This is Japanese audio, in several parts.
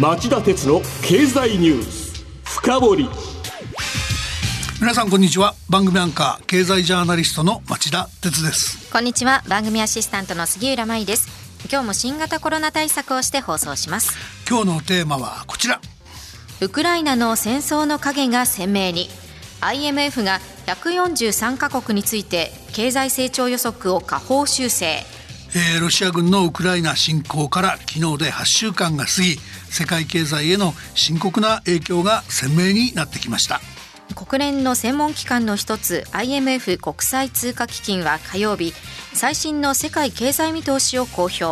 町田鉄の経済ニュース深掘り。皆さんこんにちは。番組アンカー経済ジャーナリストの町田鉄です。こんにちは。番組アシスタントの杉浦舞です。今日も新型コロナ対策をして放送します。今日のテーマはこちら。ウクライナの戦争の影が鮮明に。 IMF が143カ国について経済成長予測を下方修正。ロシア軍のウクライナ侵攻から昨日で8週間が過ぎ、世界経済への深刻な影響が鮮明になってきました。国連の専門機関の一つ IMF 国際通貨基金は火曜日、最新の世界経済見通しを公表。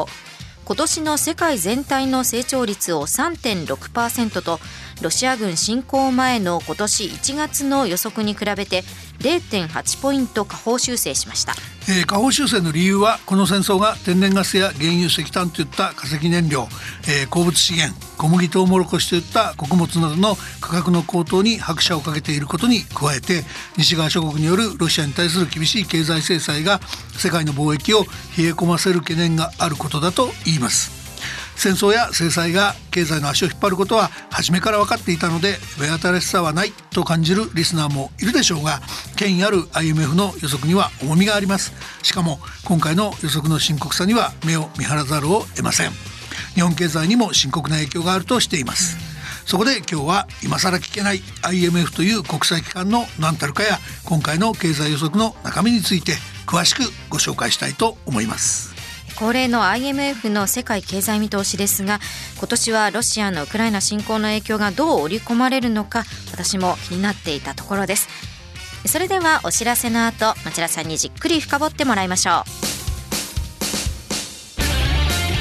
今年の世界全体の成長率を 3.6% と、ロシア軍侵攻前の今年1月の予測に比べて 0.8 ポイント下方修正しました。下方修正の理由は、この戦争が天然ガスや原油、石炭といった化石燃料、鉱物資源、小麦、トウモロコシといった穀物などの価格の高騰に拍車をかけていることに加えて、西側諸国によるロシアに対する厳しい経済制裁が世界の貿易を冷え込ませる懸念があることだと言います。戦争や制裁が経済の足を引っ張ることは初めから分かっていたので、目新しさはないと感じるリスナーもいるでしょうが、権威ある IMF の予測には重みがあります。しかも今回の予測の深刻さには目を見張らざるを得ません。日本経済にも深刻な影響があるとしています。そこで今日は今更聞けない IMF という国際機関の何たるかや、今回の経済予測の中身について詳しくご紹介したいと思います。恒例の IMF の世界経済見通しですが、今年はロシアのウクライナ侵攻の影響がどう織り込まれるのか、私も気になっていたところです。それではお知らせの後、町田さんにじっくり深掘ってもらいましょ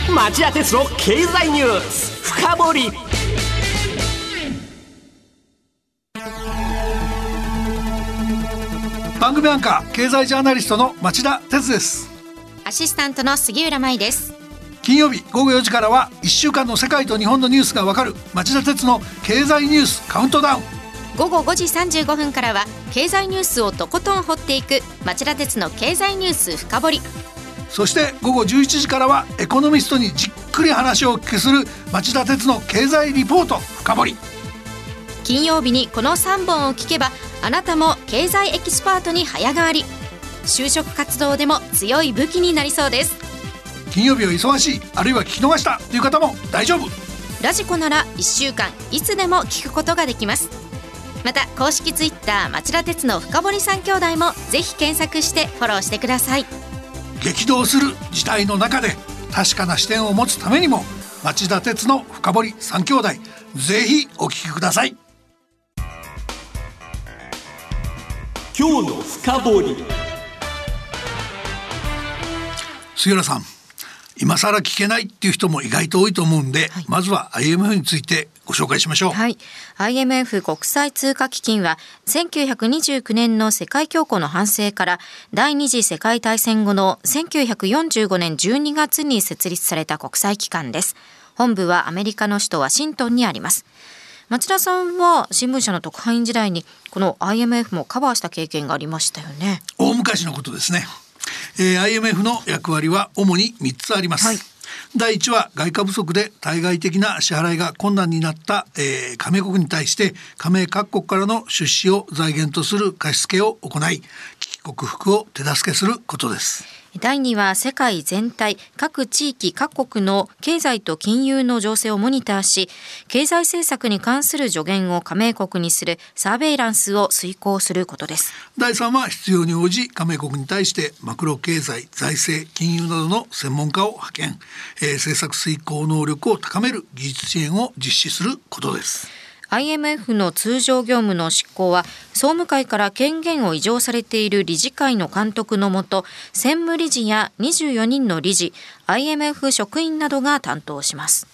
う。町田鉄の経済ニュース深掘り。番組アンカー経済ジャーナリストの町田鉄です。アシスタントの杉浦舞です。金曜日午後4時からは1週間の世界と日本のニュースがわかる町田鉄の経済ニュースカウントダウン。午後5時35分からは経済ニュースをとことん掘っていく町田鉄の経済ニュース深掘り。そして午後11時からはエコノミストにじっくり話をお聞きする町田鉄の経済リポート深掘り。金曜日にこの3本を聞けば、あなたも経済エキスパートに早変わり。就職活動でも強い武器になりそうです。金曜日は忙しい、あるいは聞き逃したという方も大丈夫。ラジコなら1週間いつでも聞くことができます。また公式ツイッター町田鉄の深堀三兄弟もぜひ検索してフォローしてください。激動する事態の中で確かな視点を持つためにも、町田鉄の深堀三兄弟、ぜひお聞きください。今日の深堀。杉浦さん、今更聞けないっていう人も意外と多いと思うんで、はい、まずは IMF についてご紹介しましょう。はい、IMF 国際通貨基金は1929年の世界恐慌の反省から第二次世界大戦後の1945年12月に設立された国際機関です。本部はアメリカの首都ワシントンにあります。町田さんは新聞社の特派員時代にこの IMF もカバーした経験がありましたよね。大昔のことですね。IMF の役割は主に3つあります。はい、第1は外貨不足で対外的な支払いが困難になった、加盟国に対して加盟各国からの出資を財源とする貸付を行い、危機克服を手助けすることです。第2は世界全体各地域各国の経済と金融の情勢をモニターし、経済政策に関する助言を加盟国にするサーベイランスを遂行することです。第3は必要に応じ加盟国に対してマクロ経済、財政、金融などの専門家を派遣、政策遂行能力を高める技術支援を実施することです。IMF の通常業務の執行は総務会から権限を委譲されている理事会の監督のもと、専務理事や24人の理事、 IMF 職員などが担当します。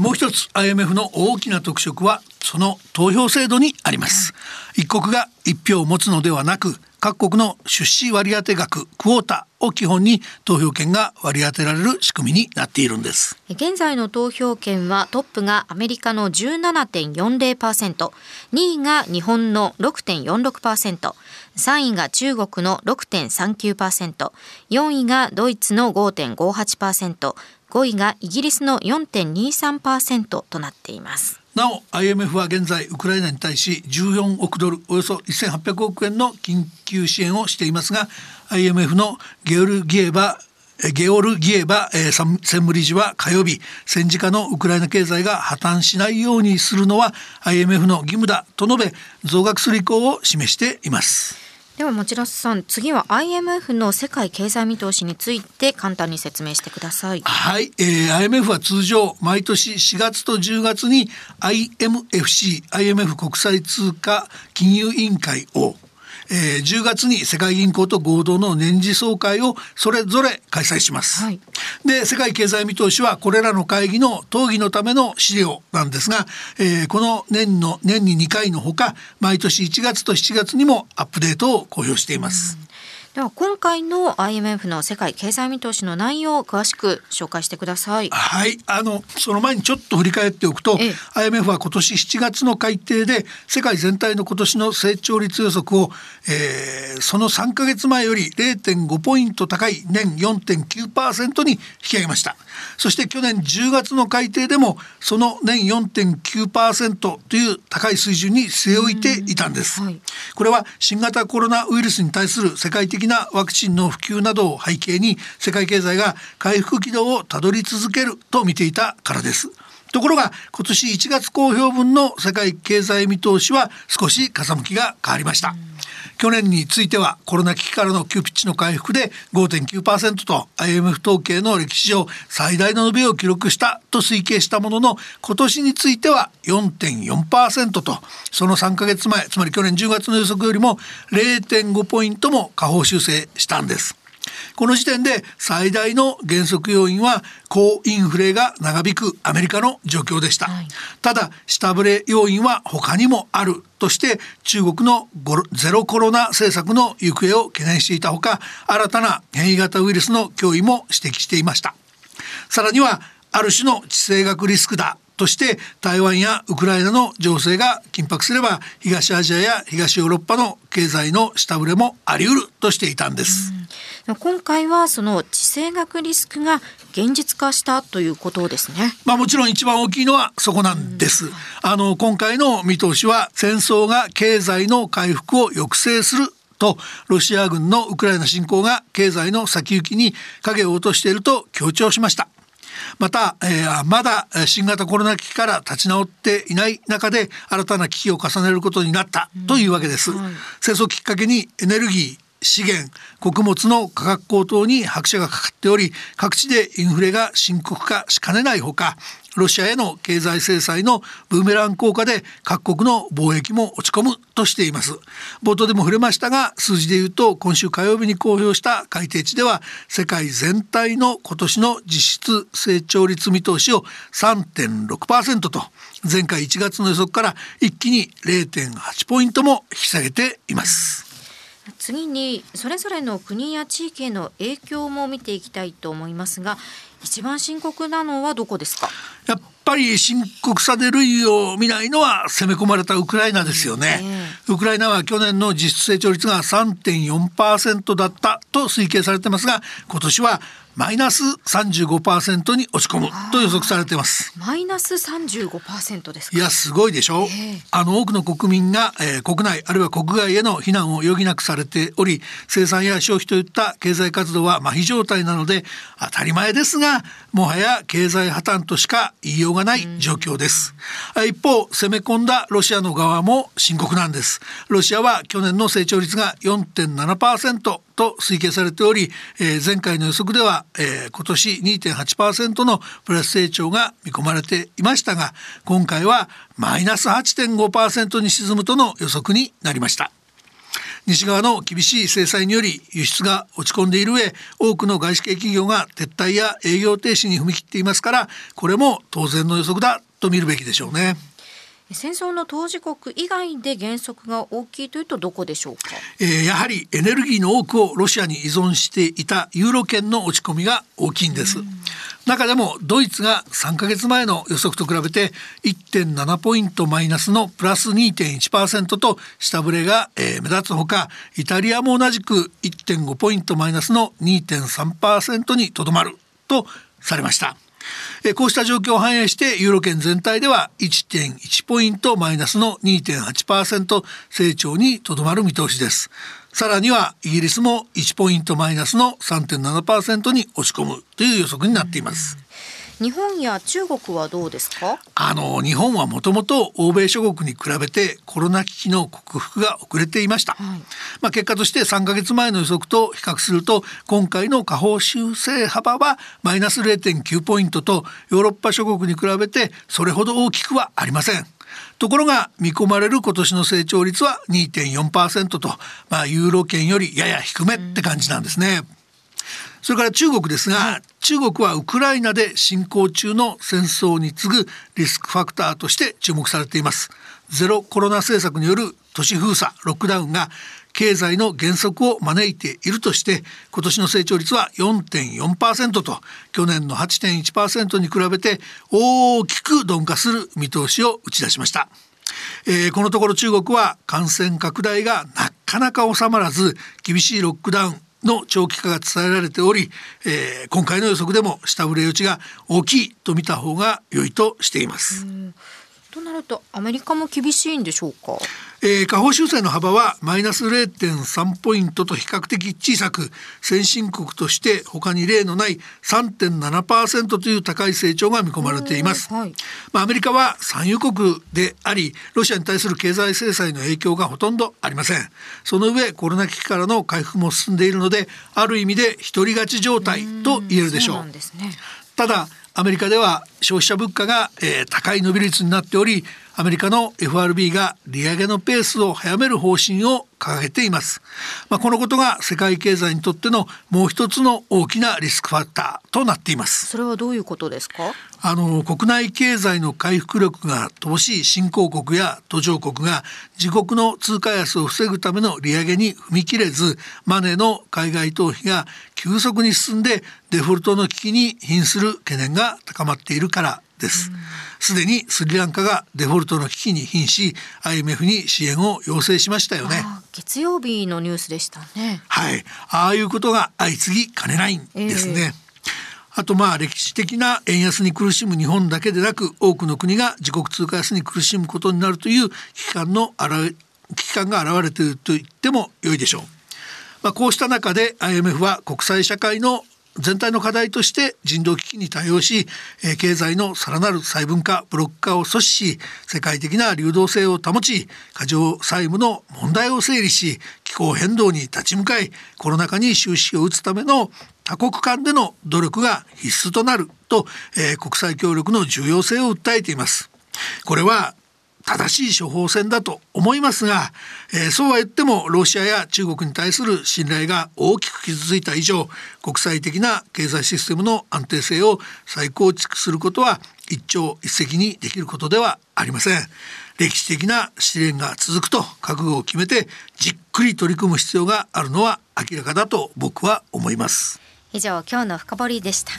もう一つ IMF の大きな特色はその投票制度にあります。一国が一票を持つのではなく、各国の出資割当額クォータを基本に投票権が割り当てられる仕組みになっているんです。現在の投票権はトップがアメリカの 17.40%、 2位が日本の 6.46%、 3位が中国の 6.39%、4位がドイツの 5.58%、5位がイギリスの 4.23% となっています。なお IMF は現在ウクライナに対し14億ドルおよそ1800億円の緊急支援をしていますが、 IMF のゲオルギエバセンブリジは火曜日、戦時下のウクライナ経済が破綻しないようにするのは IMF の義務だと述べ、増額する意向を示しています。では持田さん、次は IMF の世界経済見通しについて簡単に説明してください。はい、IMF は通常毎年4月と10月に IMFC、IMF 国際通貨金融委員会を、10月に世界銀行と合同の年次総会をそれぞれ開催します、はい、で世界経済見通しはこれらの会議の討議のための資料なんですが、この年に2回のほか毎年1月と7月にもアップデートを公表しています、では今回の IMF の世界経済見通しの内容を詳しく紹介してください。はい、その前にちょっと振り返っておくと、IMF は今年7月の改定で世界全体の今年の成長率予測を、その3ヶ月前より 0.5 ポイント高い年 4.9% に引き上げました。そして去年10月の改定でもその年 4.9% という高い水準に据え置いていたんです、はい、これは新型コロナウイルスに対する世界的なワクチンの普及などを背景に世界経済が回復軌道をたどり続けると見ていたからです。ところが今年1月公表分の世界経済見通しは少し風向きが変わりました、去年についてはコロナ危機からの急ピッチの回復で 5.9% と IMF 統計の歴史上最大の伸びを記録したと推計したものの、今年については 4.4% とその3ヶ月前、つまり去年10月の予測よりも 0.5 ポイントも下方修正したんです。この時点で最大の減速要因は高インフレが長引くアメリカの状況でした、ただ下振れ要因は他にもあるとして中国のゼロコロナ政策の行方を懸念していたほか、新たな変異型ウイルスの脅威も指摘していました。さらにはある種の地政学リスクだとして台湾やウクライナの情勢が緊迫すれば東アジアや東ヨーロッパの経済の下振れもあり得るとしていたんです、今回はその地政学リスクが現実化したということですね、もちろん一番大きいのはそこなんです、今回の見通しは戦争が経済の回復を抑制するとロシア軍のウクライナ侵攻が経済の先行きに影を落としていると強調しました。また、まだ新型コロナ危機から立ち直っていない中で新たな危機を重ねることになったというわけです、戦争をきっかけにエネルギー、資源、穀物の価格高騰に拍車がかかっており、各地でインフレが深刻化しかねないほか、ロシアへの経済制裁のブーメラン効果で各国の貿易も落ち込むとしています。冒頭でも触れましたが、数字でいうと今週火曜日に公表した改定値では世界全体の今年の実質成長率見通しを 3.6% と前回1月の予測から一気に 0.8 ポイントも引き下げています。次にそれぞれの国や地域への影響も見ていきたいと思いますが、一番深刻なのはどこですか？やっぱり深刻さで類を見ないのは攻め込まれたウクライナですよね、ウクライナは去年の実質成長率が 3.4% だったと推計されてますが、今年はマイナス 35% に落ち込むと予測されています。マイナス 35% ですか？いや、すごいでしょ、多くの国民が、国内あるいは国外への避難を余儀なくされており、生産や消費といった経済活動は麻痺状態なので当たり前ですが、もはや経済破綻としか言いようがない状況です。一方、攻め込んだロシアの側も深刻なんです。ロシアは去年の成長率が 4.7% と推計されており、前回の予測では、今年 2.8% のプラス成長が見込まれていましたが、今回はマイナス 8.5% に沈むとの予測になりました。西側の厳しい制裁により輸出が落ち込んでいる上、多くの外資系企業が撤退や営業停止に踏み切っていますから、これも当然の予測だと見るべきでしょうね。戦争の当事国以外で減速が大きいというとどこでしょうか？やはりエネルギーの多くをロシアに依存していたユーロ圏の落ち込みが大きいんです。中でもドイツが3ヶ月前の予測と比べて 1.7 ポイントマイナスのプラス 2.1% と下振れが目立つほか、イタリアも同じく 1.5 ポイントマイナスの 2.3% にとどまるとされました。こうした状況を反映してユーロ圏全体では 1.1 ポイントマイナスの 2.8% 成長にとどまる見通しです。さらにはイギリスも1ポイントマイナスの 3.7% に落ち込むという予測になっています。日本や中国はどうですか？日本はもともと欧米諸国に比べてコロナ危機の克服が遅れていました、結果として3ヶ月前の予測と比較すると今回の下方修正幅はマイナス 0.9 ポイントとヨーロッパ諸国に比べてそれほど大きくはありません。ところが見込まれる今年の成長率は 2.4% と、ユーロ圏よりやや低めって感じなんですね。それから中国ですが、中国はウクライナで進行中の戦争に次ぐリスクファクターとして注目されています。ゼロコロナ政策による都市封鎖ロックダウンが経済の減速を招いているとして今年の成長率は 4.4% と去年の 8.1% に比べて大きく鈍化する見通しを打ち出しました。このところ中国は感染拡大がなかなか収まらず厳しいロックダウンの長期化が伝えられており、今回の予測でも下振れ余地が大きいと見た方が良いとしています。となるとアメリカも厳しいんでしょうか？下方修正の幅はマイナス 0.3 ポイントと比較的小さく先進国として他に例のない 3.7% という高い成長が見込まれています、アメリカは産油国でありロシアに対する経済制裁の影響がほとんどありません。その上コロナ危機からの回復も進んでいるのである意味で独り勝ち状態と言えるでしょう。そうなんですね。ただアメリカでは消費者物価が、高い伸び率になっておりアメリカの FRB が利上げのペースを早める方針を掲げています、このことが世界経済にとってのもう一つの大きなリスクファクターとなっています。それはどういうことですか？国内経済の回復力が乏しい新興国や途上国が自国の通貨安を防ぐための利上げに踏み切れずマネーの海外逃避が急速に進んでデフォルトの危機に瀕する懸念が高まっているからです。すでにスリランカがデフォルトの危機に瀕し IMF に支援を要請しましたよね。月曜日のニュースでしたね。ああいうことが相次ぎかねないんですね、あと歴史的な円安に苦しむ日本だけでなく多くの国が自国通貨安に苦しむことになるという危機感が現れていると言っても良いでしょう、こうした中で IMF は国際社会の全体の課題として人道危機に対応し経済のさらなる細分化ブロック化を阻止し世界的な流動性を保ち過剰債務の問題を整理し気候変動に立ち向かいコロナ禍に終止を打つための多国間での努力が必須となると、国際協力の重要性を訴えています。これは正しい処方箋だと思いますが、そうは言ってもロシアや中国に対する信頼が大きく傷ついた以上国際的な経済システムの安定性を再構築することは一朝一夕にできることではありません。歴史的な試練が続くと覚悟を決めてじっくり取り組む必要があるのは明らかだと僕は思います。以上今日の深掘りでした。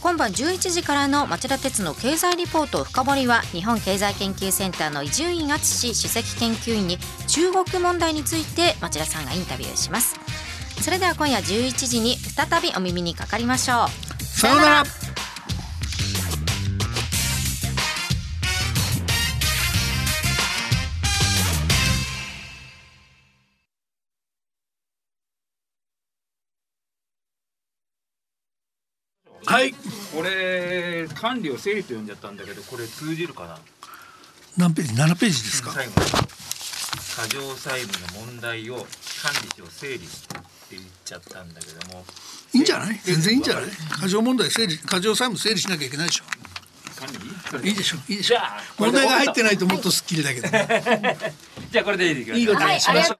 今晩11時からの町田鉄の経済リポート深掘りは日本経済研究センターの伊集院淳主席研究員に中国問題について町田さんがインタビューします。それでは今夜11時に再びお耳にかかりましょう。さようなら。俺管理を整理と呼んじゃったんだけどこれ通じるかな。何ページ？ 7 ページですか。最後過剰債務の問題を管理費を整理って言っちゃったんだけどもいいんじゃない？全然いいんじゃない？過剰債務整理しなきゃいけないでしょ。管理いいでしょ。問題が入ってないともっとスッキリだけど、ね、じゃあこれでいいですよ。いいことにしましょう。